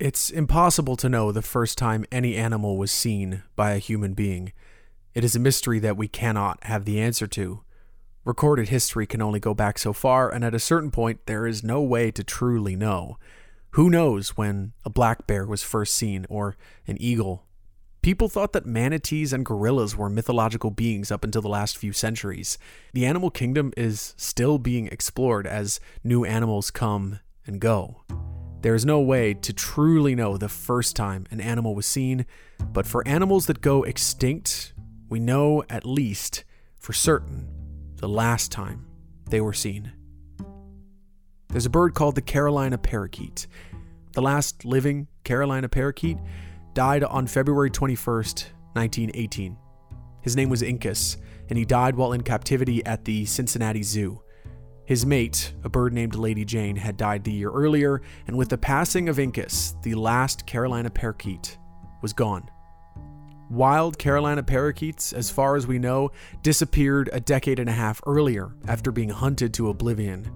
It's impossible to know the first time any animal was seen by a human being. It is a mystery that we cannot have the answer to. Recorded history can only go back so far, and at a certain point, there is no way to truly know. Who knows when a black bear was first seen, or an eagle? People thought that manatees and gorillas were mythological beings up until the last few centuries. The animal kingdom is still being explored as new animals come and go. There is no way to truly know the first time an animal was seen, but for animals that go extinct, we know at least for certain the last time they were seen. There's a bird called the Carolina parakeet. The last living Carolina parakeet died on February 21st, 1918. His name was Incas, and he died while in captivity at the Cincinnati Zoo. His mate, a bird named Lady Jane, had died the year earlier, and with the passing of Incas, the last Carolina parakeet was gone. Wild Carolina parakeets, as far as we know, disappeared a decade and a half earlier after being hunted to oblivion.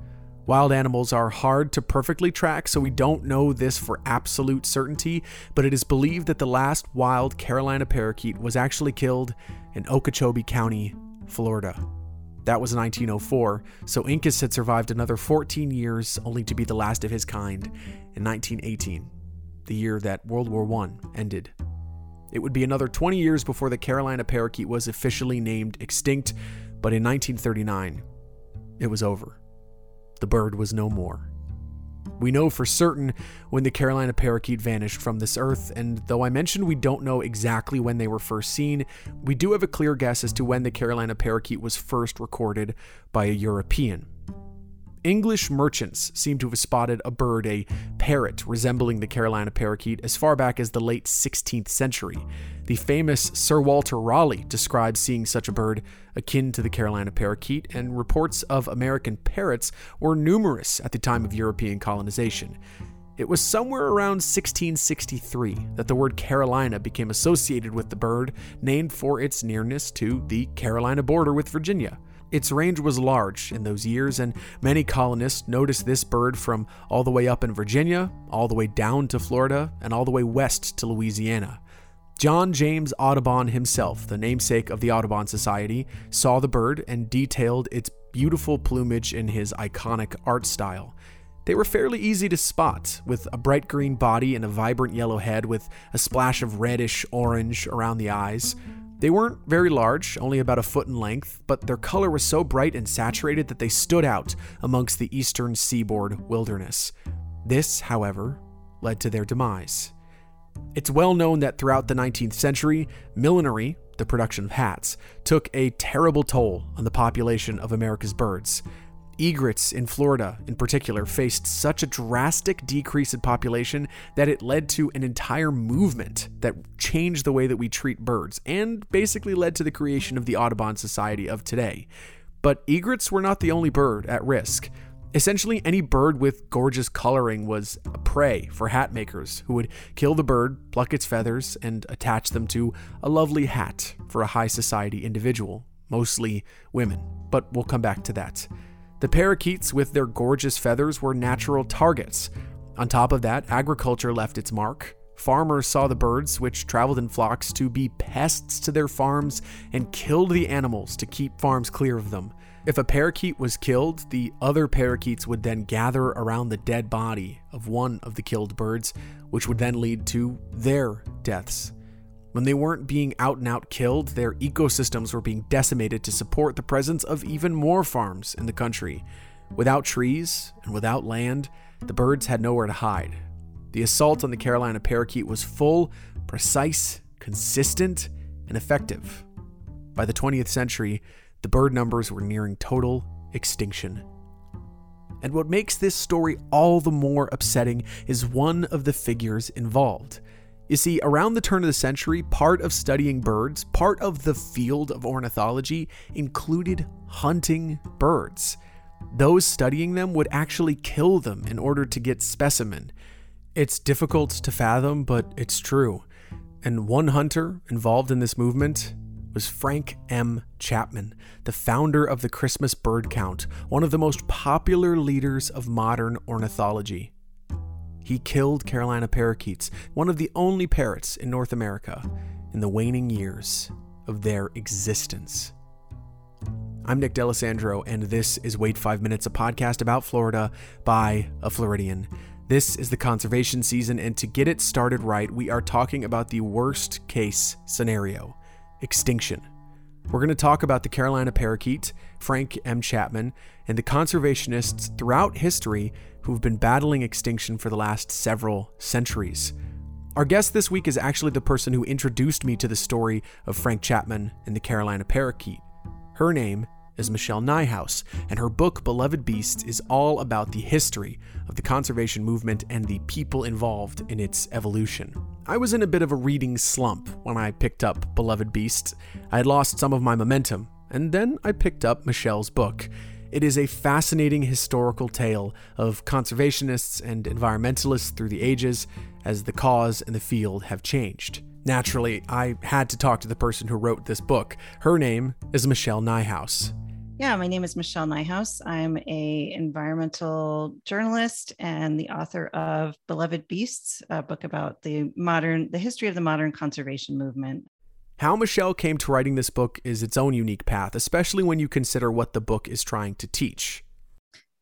Wild animals are hard to perfectly track, so we don't know this for absolute certainty, but it is believed that the last wild Carolina parakeet was actually killed in Okeechobee County, Florida. That was 1904, so Incas had survived another 14 years, only to be the last of his kind in 1918, the year that World War I ended. It would be another 20 years before the Carolina parakeet was officially named extinct, but in 1939, it was over. The bird was no more. We know for certain when the Carolina parakeet vanished from this earth, and though I mentioned we don't know exactly when they were first seen, we do have a clear guess as to when the Carolina parakeet was first recorded by a European. English merchants seem to have spotted a bird, a parrot, resembling the Carolina parakeet as far back as the late 16th century. The famous Sir Walter Raleigh describes seeing such a bird akin to the Carolina parakeet, and reports of American parrots were numerous at the time of European colonization. It was somewhere around 1663 that the word Carolina became associated with the bird, named for its nearness to the Carolina border with Virginia. Its range was large in those years, and many colonists noticed this bird from all the way up in Virginia, all the way down to Florida, and all the way west to Louisiana. John James Audubon himself, the namesake of the Audubon Society, saw the bird and detailed its beautiful plumage in his iconic art style. They were fairly easy to spot, with a bright green body and a vibrant yellow head with a splash of reddish-orange around the eyes. They weren't very large, only about a foot in length, but their color was so bright and saturated that they stood out amongst the eastern seaboard wilderness. This, however, led to their demise. It's well known that throughout the 19th century, millinery, the production of hats, took a terrible toll on the population of America's birds. Egrets in Florida, in particular, faced such a drastic decrease in population that it led to an entire movement that changed the way that we treat birds, and basically led to the creation of the Audubon Society of today. But egrets were not the only bird at risk. Essentially, any bird with gorgeous coloring was a prey for hat makers, who would kill the bird, pluck its feathers, and attach them to a lovely hat for a high society individual, mostly women. But we'll come back to that. The parakeets, with their gorgeous feathers, were natural targets. On top of that, agriculture left its mark. Farmers saw the birds, which traveled in flocks, to be pests to their farms and killed the animals to keep farms clear of them. If a parakeet was killed, the other parakeets would then gather around the dead body of one of the killed birds, which would then lead to their deaths. When they weren't being out and out killed, their ecosystems were being decimated to support the presence of even more farms in the country. Without trees and without land, the birds had nowhere to hide. The assault on the Carolina parakeet was full, precise, consistent, and effective. By the 20th century, the bird numbers were nearing total extinction. And what makes this story all the more upsetting is one of the figures involved. You see, around the turn of the century, part of studying birds, part of the field of ornithology, included hunting birds. Those studying them would actually kill them in order to get specimen. It's difficult to fathom, but it's true. And one hunter involved in this movement was Frank M. Chapman, the founder of the Christmas Bird Count, one of the most popular leaders of modern ornithology. He killed Carolina parakeets, one of the only parrots in North America, in the waning years of their existence. I'm Nick D'Alessandro, and this is Wait 5 Minutes, a podcast about Florida by a Floridian. This is the conservation season, and to get it started right, we are talking about the worst case scenario, extinction. We're going to talk about the Carolina parakeet, Frank M. Chapman, and the conservationists throughout history who've been battling extinction for the last several centuries. Our guest this week is actually the person who introduced me to the story of Frank Chapman and the Carolina parakeet. Her name is Michelle Nijhuis, and her book, Beloved Beasts, is all about the history of the conservation movement and the people involved in its evolution. I was in a bit of a reading slump when I picked up Beloved Beasts. I had lost some of my momentum, and then I picked up Michelle's book. It is a fascinating historical tale of conservationists and environmentalists through the ages as the cause and the field have changed. Naturally, I had to talk to the person who wrote this book. Her name is Michelle Nijhuis. Yeah, my name is Michelle Nijhuis. I'm an environmental journalist and the author of Beloved Beasts, a book about the history of the modern conservation movement. How Michelle came to writing this book is its own unique path, especially when you consider what the book is trying to teach.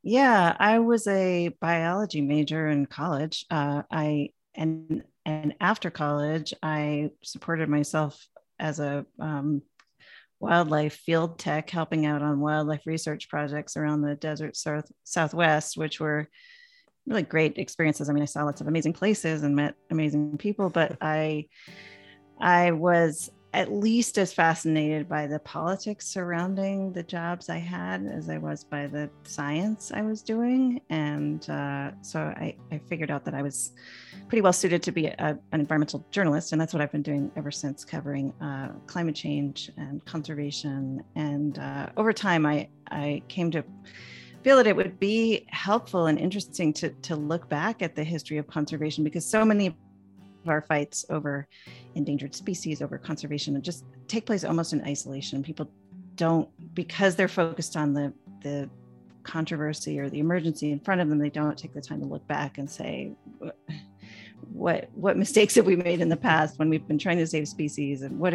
Yeah, I was a biology major in college. And after college, I supported myself as a wildlife field tech, helping out on wildlife research projects around the desert Southwest, which were really great experiences. I mean, I saw lots of amazing places and met amazing people, but I was at least as fascinated by the politics surrounding the jobs I had as I was by the science I was doing. And so I figured out that I was pretty well suited to be an environmental journalist. And that's what I've been doing ever since, covering climate change and conservation. And over time, I came to feel that it would be helpful and interesting to look back at the history of conservation, because so many of our fights over endangered species, over conservation, and just take place almost in isolation. People don't, because they're focused on the controversy or the emergency in front of them, they don't take the time to look back and say, what mistakes have we made in the past when we've been trying to save species, and what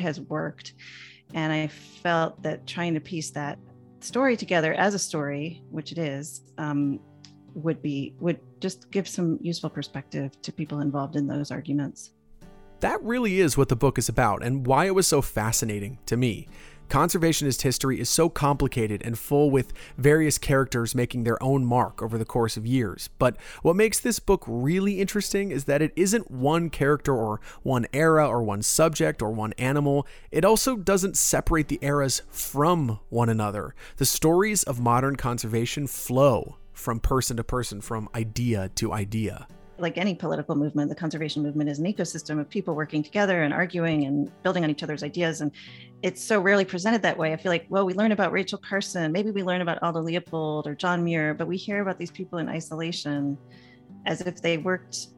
has worked. And I felt that trying to piece that story together as a story, which it is, would just give some useful perspective to people involved in those arguments. That really is what the book is about, and why it was so fascinating to me. Conservationist history is so complicated and full, with various characters making their own mark over the course of years. But what makes this book really interesting is that it isn't one character or one era or one subject or one animal. It also doesn't separate the eras from one another. The stories of modern conservation flow from person to person, from idea to idea. Like any political movement, the conservation movement is an ecosystem of people working together and arguing and building on each other's ideas. And it's so rarely presented that way. I feel like, well, we learn about Rachel Carson, maybe we learn about Aldo Leopold or John Muir, but we hear about these people in isolation as if they worked,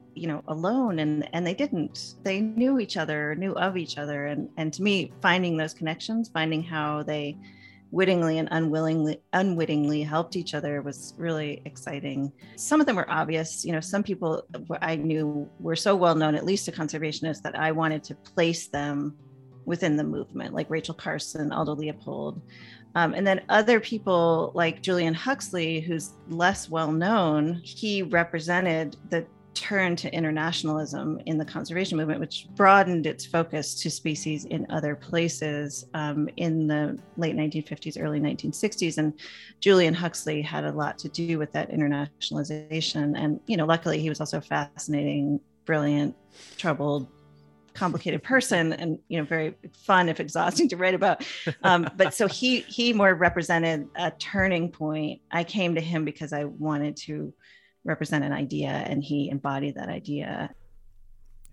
alone, and they didn't. They knew each other, knew of each other. And to me, finding those connections, finding how they wittingly and unwittingly helped each other was really exciting. Some of them were obvious. Some people I knew were so well known, at least to conservationists, that I wanted to place them within the movement, like Rachel Carson, Aldo Leopold. And then other people like Julian Huxley, who's less well known. He represented the turn to internationalism in the conservation movement, which broadened its focus to species in other places in the late 1950s, early 1960s. And Julian Huxley had a lot to do with that internationalization. And, luckily he was also a fascinating, brilliant, troubled, complicated person, and, very fun, if exhausting, to write about. But so he more represented a turning point. I came to him because I wanted to represent an idea, and he embodied that idea.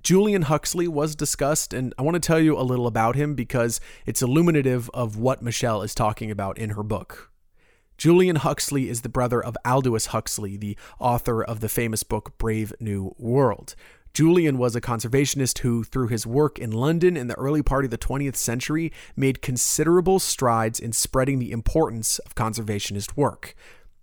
Julian Huxley was discussed, and I want to tell you a little about him because it's illuminative of what Michelle is talking about in her book. Julian Huxley is the brother of Aldous Huxley, the author of the famous book Brave New World. Julian was a conservationist who, through his work in London in the early part of the 20th century, made considerable strides in spreading the importance of conservationist work.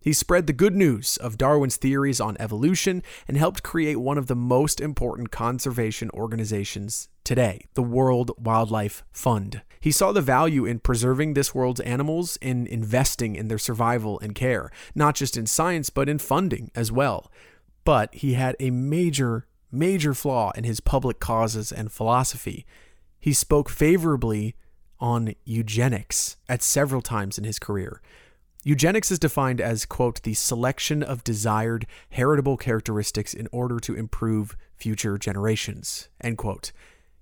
He spread the good news of Darwin's theories on evolution and helped create one of the most important conservation organizations today, the World Wildlife Fund. He saw the value in preserving this world's animals and investing in their survival and care, not just in science, but in funding as well. But he had a major flaw in his public causes and philosophy. He spoke favorably on eugenics at several times in his career. Eugenics is defined as, quote, the selection of desired heritable characteristics in order to improve future generations, end quote.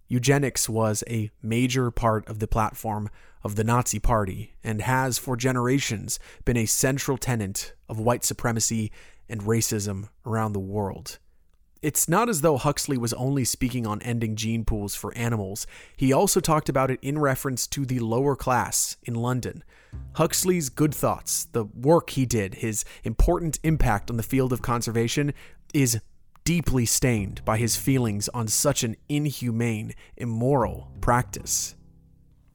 Eugenics was a major part of the platform of the Nazi Party and has for generations been a central tenet of white supremacy and racism around the world. It's not as though Huxley was only speaking on ending gene pools for animals. He also talked about it in reference to the lower class in London. Huxley's good thoughts, the work he did, his important impact on the field of conservation is deeply stained by his feelings on such an inhumane, immoral practice.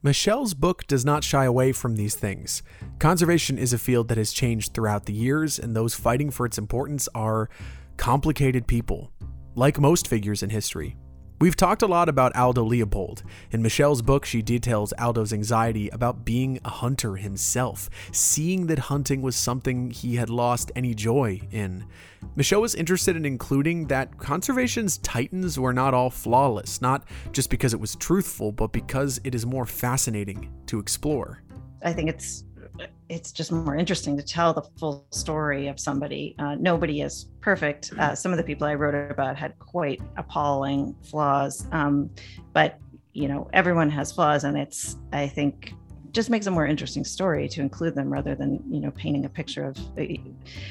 Michelle's book does not shy away from these things. Conservation is a field that has changed throughout the years, and those fighting for its importance are complicated people, like most figures in history. We've talked a lot about Aldo Leopold. In Michelle's book, she details Aldo's anxiety about being a hunter himself, seeing that hunting was something he had lost any joy in. Michelle was interested in including that conservation's titans were not all flawless, not just because it was truthful, but because it is more fascinating to explore. I think it's just more interesting to tell the full story of somebody. Nobody is perfect. Some of the people I wrote about had quite appalling flaws, but you know, everyone has flaws, and it's, I think, just makes a more interesting story to include them rather than, you know, painting a picture of.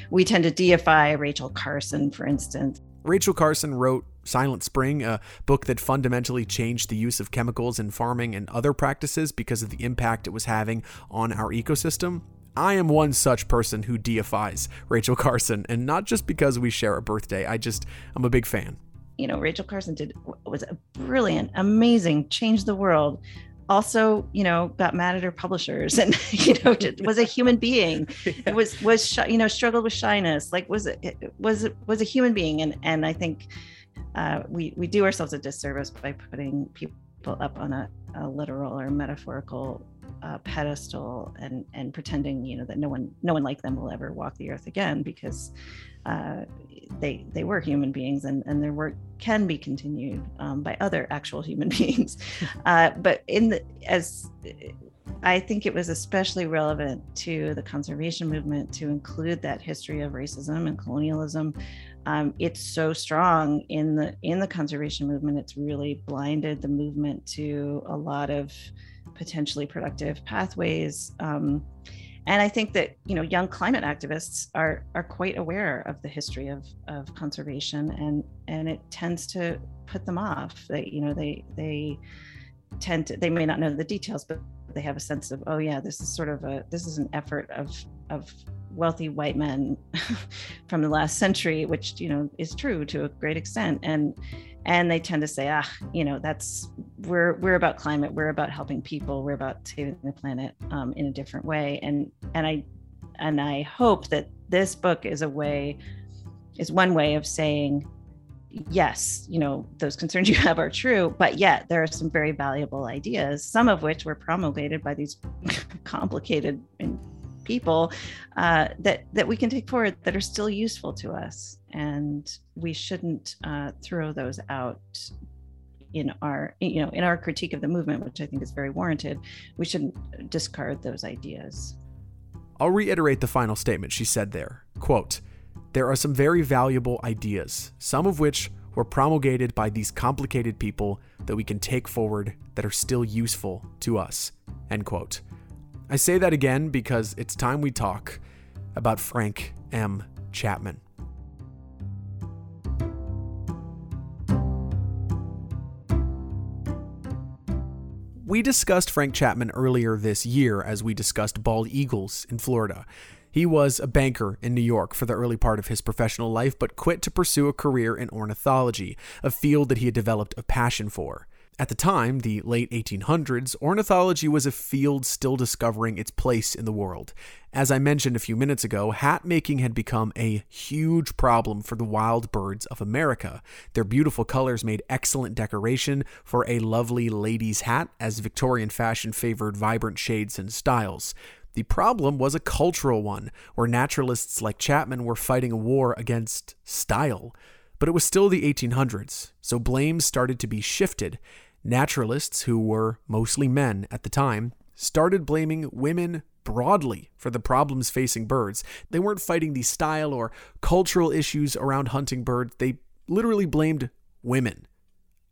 We tend to deify Rachel Carson, for instance. Rachel Carson wrote Silent Spring, a book that fundamentally changed the use of chemicals in farming and other practices because of the impact it was having on our ecosystem. I am one such person who deifies Rachel Carson, and not just because we share a birthday. I'm a big fan. You know, Rachel Carson was a brilliant, amazing, changed the world. Also, you know, got mad at her publishers and, you know, was a human being, yeah. Struggled with shyness, like was a human being. And I think we do ourselves a disservice by putting people up on a literal or metaphorical pedestal and pretending, you know, that no one like them will ever walk the earth again, because they were human beings and their work can be continued by other actual human beings. But I think it was especially relevant to the conservation movement to include that history of racism and colonialism. It's so strong in the conservation movement. It's really blinded the movement to a lot of potentially productive pathways. And I think that, you know, young climate activists are quite aware of the history of conservation, and it tends to put them off. They may not know the details, but they have a sense of, oh yeah, this is an effort of wealthy white men from the last century, which, you know, is true to a great extent. And they tend to say, we're about climate, we're about helping people, we're about saving the planet in a different way. And I hope that this book is one way of saying, yes, you know, those concerns you have are true, but yet there are some very valuable ideas, some of which were promulgated by these complicated people that we can take forward that are still useful to us. And we shouldn't throw those out in our critique of the movement, which I think is very warranted. We shouldn't discard those ideas. I'll reiterate the final statement she said there. Quote, "There are some very valuable ideas, some of which were promulgated by these complicated people that we can take forward that are still useful to us." End quote. I say that again because it's time we talk about Frank M. Chapman. We discussed Frank Chapman earlier this year as we discussed bald eagles in Florida. He was a banker in New York for the early part of his professional life, but quit to pursue a career in ornithology, a field that he had developed a passion for. At the time, the late 1800s, ornithology was a field still discovering its place in the world. As I mentioned a few minutes ago, hat making had become a huge problem for the wild birds of America. Their beautiful colors made excellent decoration for a lovely lady's hat, as Victorian fashion favored vibrant shades and styles. The problem was a cultural one, where naturalists like Chapman were fighting a war against style. But it was still the 1800s, so blame started to be shifted. Naturalists, who were mostly men at the time, started blaming women broadly for the problems facing birds. They weren't fighting the style or cultural issues around hunting birds. They literally blamed women.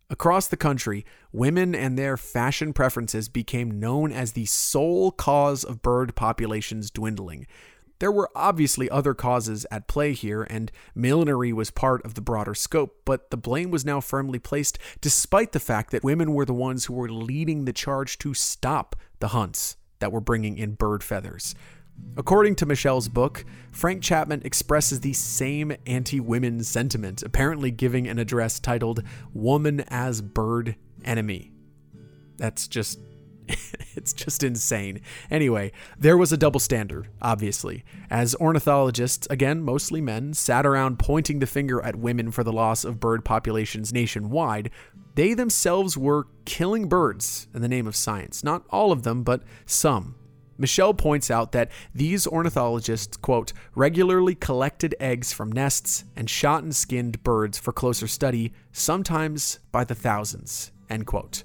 Across the country, women and their fashion preferences became known as the sole cause of bird populations dwindling. There were obviously other causes at play here, and millinery was part of the broader scope, but the blame was now firmly placed despite the fact that women were the ones who were leading the charge to stop the hunts that were bringing in bird feathers. According to Michelle's book, Frank Chapman expresses the same anti-women sentiment, apparently giving an address titled, "Woman as Bird Enemy." That's just... it's just insane. Anyway, there was a double standard, obviously, as ornithologists, again, mostly men, sat around pointing the finger at women for the loss of bird populations nationwide. They themselves were killing birds in the name of science. Not all of them, but some. Michelle points out that these ornithologists, quote, regularly collected eggs from nests and shot and skinned birds for closer study, sometimes by the thousands, end quote.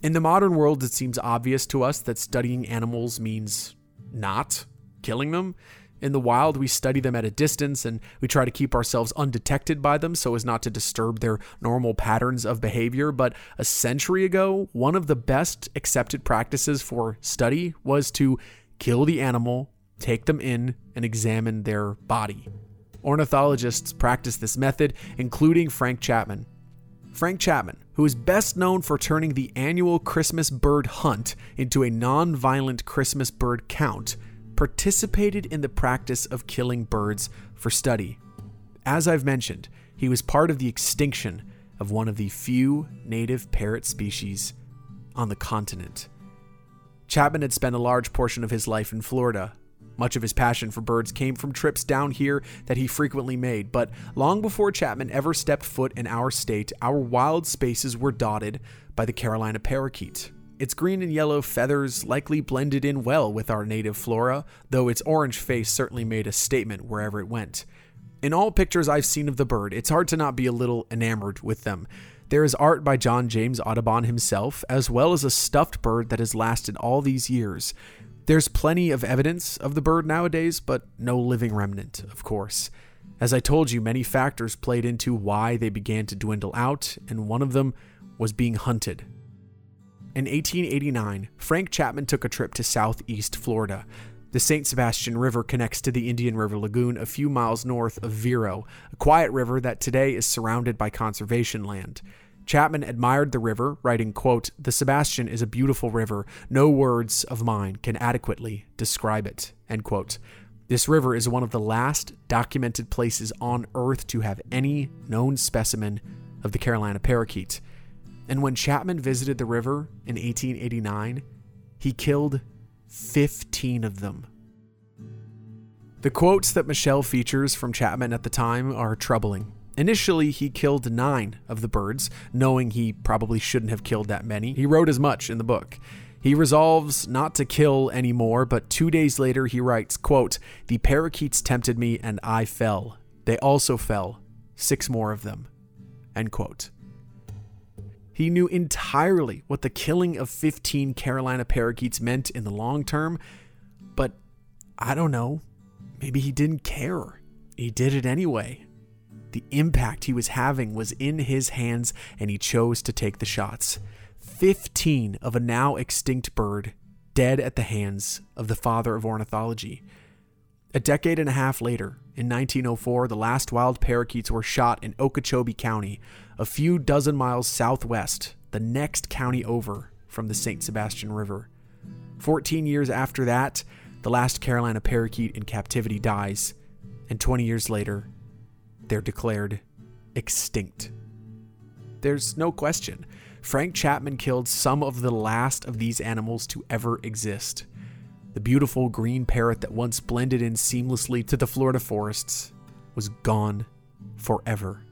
In the modern world, it seems obvious to us that studying animals means not killing them. In the wild, we study them at a distance and we try to keep ourselves undetected by them so as not to disturb their normal patterns of behavior. But a century ago, one of the best accepted practices for study was to kill the animal, take them in, and examine their body. Ornithologists practiced this method, including Frank Chapman. Frank Chapman, who is best known for turning the annual Christmas bird hunt into a non-violent Christmas bird count, participated in the practice of killing birds for study. As I've mentioned, he was part of the extinction of one of the few native parrot species on the continent. Chapman had spent a large portion of his life in Florida. Much of his passion for birds came from trips down here that he frequently made, but long before Chapman ever stepped foot in our state, our wild spaces were dotted by the Carolina parakeet. Its green and yellow feathers likely blended in well with our native flora, though its orange face certainly made a statement wherever it went. In all pictures I've seen of the bird, it's hard to not be a little enamored with them. There is art by John James Audubon himself, as well as a stuffed bird that has lasted all these years. There's plenty of evidence of the bird nowadays, but no living remnant, of course. As I told you, many factors played into why they began to dwindle out, and one of them was being hunted. In 1889, Frank Chapman took a trip to southeast Florida. The St. Sebastian River connects to the Indian River Lagoon a few miles north of Vero, a quiet river that today is surrounded by conservation land. Chapman admired the river, writing, quote, "The Sebastian is a beautiful river. No words of mine can adequately describe it," end quote. This river is one of the last documented places on Earth to have any known specimen of the Carolina parakeet. And when Chapman visited the river in 1889, he killed 15 of them. The quotes that Michelle features from Chapman at the time are troubling. Initially, he killed 9 of the birds, knowing he probably shouldn't have killed that many. He wrote as much in the book. He resolves not to kill anymore, but 2 days later he writes, quote, "The parakeets tempted me and I fell. They also fell, 6 more of them," end quote. He knew entirely what the killing of 15 Carolina parakeets meant in the long term, but I don't know, maybe he didn't care. He did it anyway. The impact he was having was in his hands, and he chose to take the shots. 15 of a now extinct bird dead at the hands of the father of ornithology. A decade and a half later, in 1904, the last wild parakeets were shot in Okeechobee County, a few dozen miles southwest, the next county over from the St. Sebastian River. 14 years after that, the last Carolina parakeet in captivity dies, and 20 years later, they're declared extinct. There's no question Frank Chapman killed some of the last of these animals to ever exist. The beautiful green parrot that once blended in seamlessly to the Florida forests was gone forever.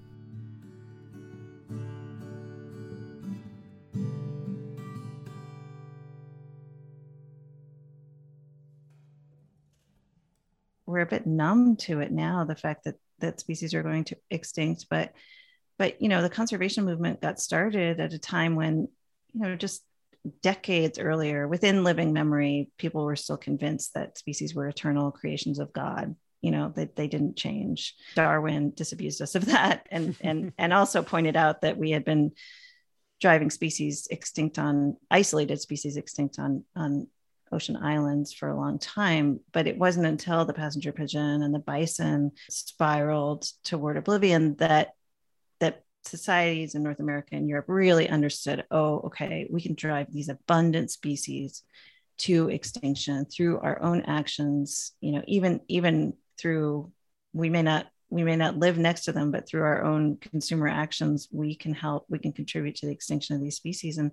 We're a bit numb to it now, the fact that species are going to extinct, but you know, the conservation movement got started at a time when, you know, just decades earlier, within living memory, people were still convinced that species were eternal creations of God, you know, that they didn't change. Darwin disabused us of that and also pointed out that we had been driving species extinct on isolated species extinct on ocean islands for a long time, but it wasn't until the passenger pigeon and the bison spiraled toward oblivion that societies in North America and Europe really understood, oh, okay, we can drive these abundant species to extinction through our own actions, you know, even through, we may not live next to them, but through our own consumer actions, we can contribute to the extinction of these species. And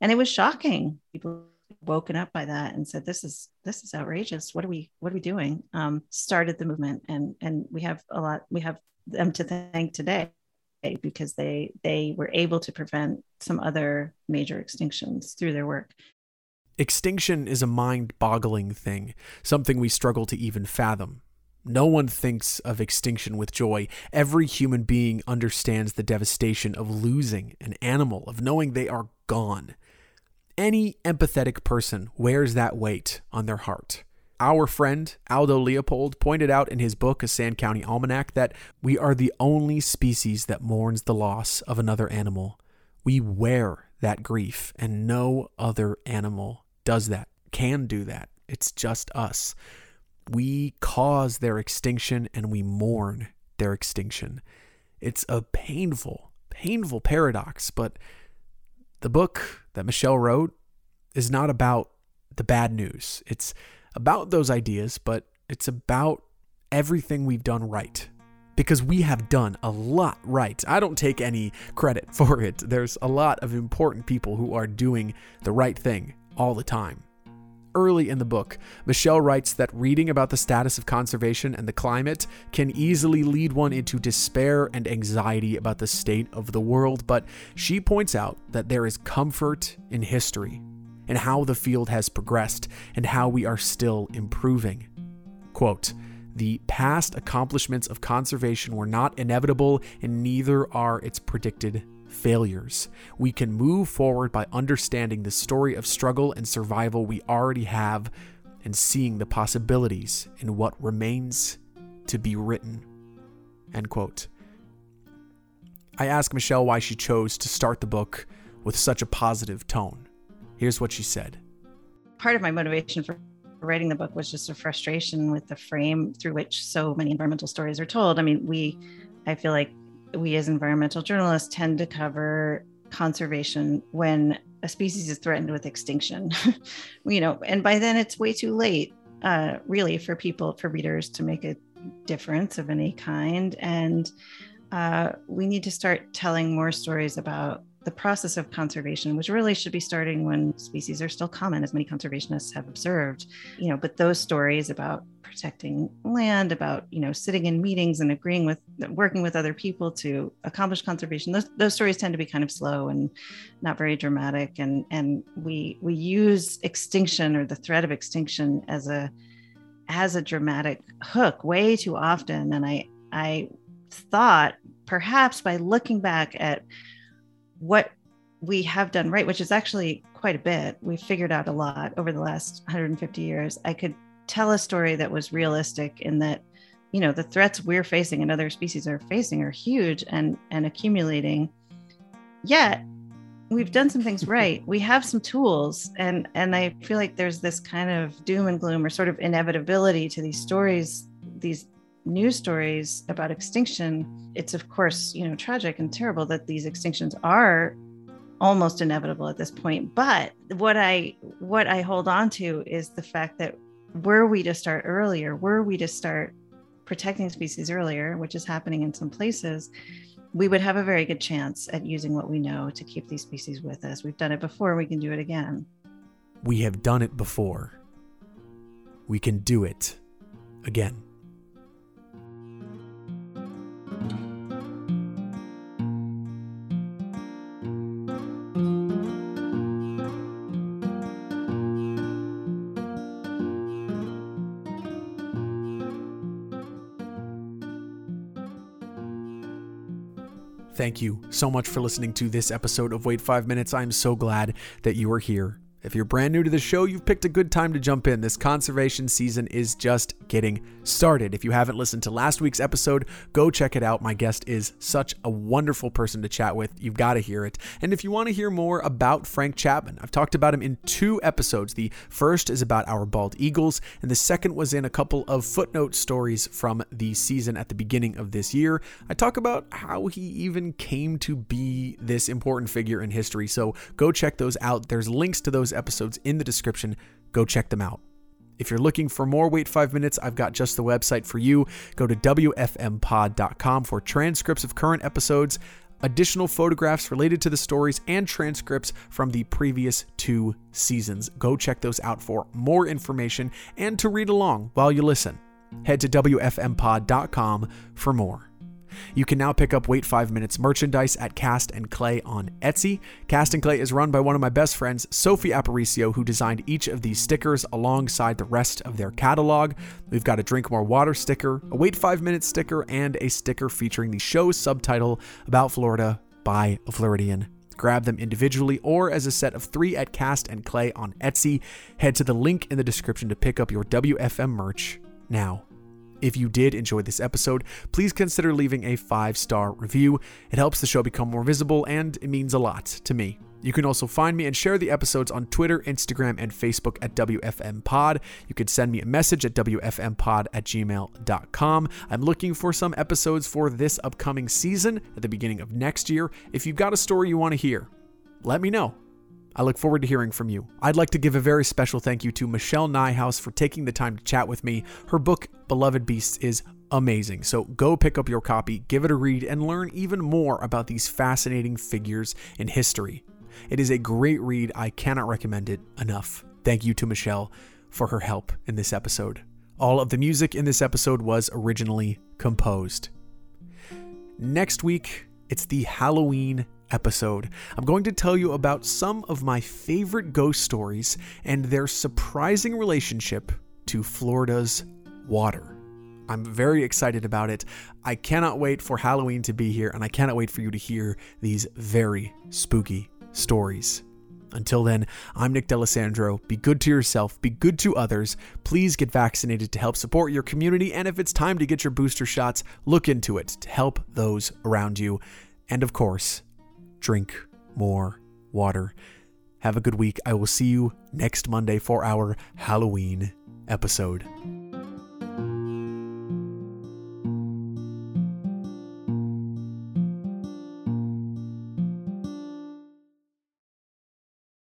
it was shocking. People woken up by that and said, this is outrageous. What are we doing? Started the movement, and we have them to thank today, because they were able to prevent some other major extinctions through their work. Extinction is a mind-boggling thing, something we struggle to even fathom. No one thinks of extinction with joy. Every human being understands the devastation of losing an animal, of knowing they are gone. Any empathetic person wears that weight on their heart. Our friend, Aldo Leopold, pointed out in his book, A Sand County Almanac, that we are the only species that mourns the loss of another animal. We wear that grief, and no other animal does that, can do that. It's just us. We cause their extinction, and we mourn their extinction. It's a painful, painful paradox, but the book that Michelle wrote is not about the bad news. It's about those ideas, but it's about everything we've done right. Because we have done a lot right. I don't take any credit for it. There's a lot of important people who are doing the right thing all the time. Early in the book, Michelle writes that reading about the status of conservation and the climate can easily lead one into despair and anxiety about the state of the world, but she points out that there is comfort in history and how the field has progressed and how we are still improving. Quote, "The past accomplishments of conservation were not inevitable, and neither are its predicted failures. We can move forward by understanding the story of struggle and survival we already have and seeing the possibilities in what remains to be written." End quote. I asked Michelle why she chose to start the book with such a positive tone. Here's what she said. Part of my motivation for writing the book was just a frustration with the frame through which so many environmental stories are told. I mean, I feel like we as environmental journalists tend to cover conservation when a species is threatened with extinction, you know, and by then it's way too late, really, for readers to make a difference of any kind. And we need to start telling more stories about the process of conservation, which really should be starting when species are still common, as many conservationists have observed, you know, but those stories about protecting land, about, you know, sitting in meetings and agreeing with, working with other people to accomplish conservation, those stories tend to be kind of slow and not very dramatic. And we use extinction or the threat of extinction as a dramatic hook way too often. And I thought perhaps by looking back at what we have done right, which is actually quite a bit, we've figured out a lot over the last 150 years, I could tell a story that was realistic in that, you know, the threats we're facing and other species are facing are huge and accumulating. Yet we've done some things right. We have some tools. And I feel like there's this kind of doom and gloom or sort of inevitability to these stories, these news stories about extinction. It's of course, you know, tragic and terrible that these extinctions are almost inevitable at this point. But what I hold on to is the fact that were we to start earlier, were we to start protecting species earlier, which is happening in some places, we would have a very good chance at using what we know to keep these species with us. We've done it before. We can do it again. We have done it before. We can do it again. Thank you so much for listening to this episode of Wait 5 Minutes. I'm so glad that you are here. If you're brand new to the show, you've picked a good time to jump in. This conservation season is just getting started. If you haven't listened to last week's episode, go check it out. My guest is such a wonderful person to chat with. You've got to hear it. And if you want to hear more about Frank Chapman, I've talked about him in 2 episodes. The first is about our bald eagles, and the second was in a couple of footnote stories from the season at the beginning of this year. I talk about how he even came to be this important figure in history. So go check those out. There's links to those episodes in the description. Go check them out. If you're looking for more Wait 5 Minutes, I've got just the website for you. Go to wfmpod.com for transcripts of current episodes, additional photographs related to the stories, and transcripts from the previous 2 seasons. Go check those out for more information and to read along while you listen. Head to wfmpod.com for more. You can now pick up Wait 5 Minutes merchandise at Cast and Clay on Etsy. Cast and Clay is run by one of my best friends, Sophie Aparicio, who designed each of these stickers alongside the rest of their catalog. We've got a Drink More Water sticker, a Wait 5 Minutes sticker, and a sticker featuring the show's subtitle, About Florida by a Floridian. Grab them individually or as a set of 3 at Cast and Clay on Etsy. Head to the link in the description to pick up your WFM merch now. If you did enjoy this episode, please consider leaving a 5-star review. It helps the show become more visible, and it means a lot to me. You can also find me and share the episodes on Twitter, Instagram, and Facebook at WFM Pod. You can send me a message at wfmpod@gmail.com. I'm looking for some episodes for this upcoming season at the beginning of next year. If you've got a story you want to hear, let me know. I look forward to hearing from you. I'd like to give a very special thank you to Michelle Nijhuis for taking the time to chat with me. Her book, Beloved Beasts, is amazing. So go pick up your copy, give it a read, and learn even more about these fascinating figures in history. It is a great read. I cannot recommend it enough. Thank you to Michelle for her help in this episode. All of the music in this episode was originally composed. Next week, it's the Halloween episode. I'm going to tell you about some of my favorite ghost stories and their surprising relationship to Florida's water. I'm very excited about it. I cannot wait for Halloween to be here, and I cannot wait for you to hear these very spooky stories. Until then, I'm Nick D'Alessandro. Be good to yourself. Be good to others. Please get vaccinated to help support your community, and if it's time to get your booster shots, look into it to help those around you. And of course, drink more water. Have a good week. I will see you next Monday for our Halloween episode.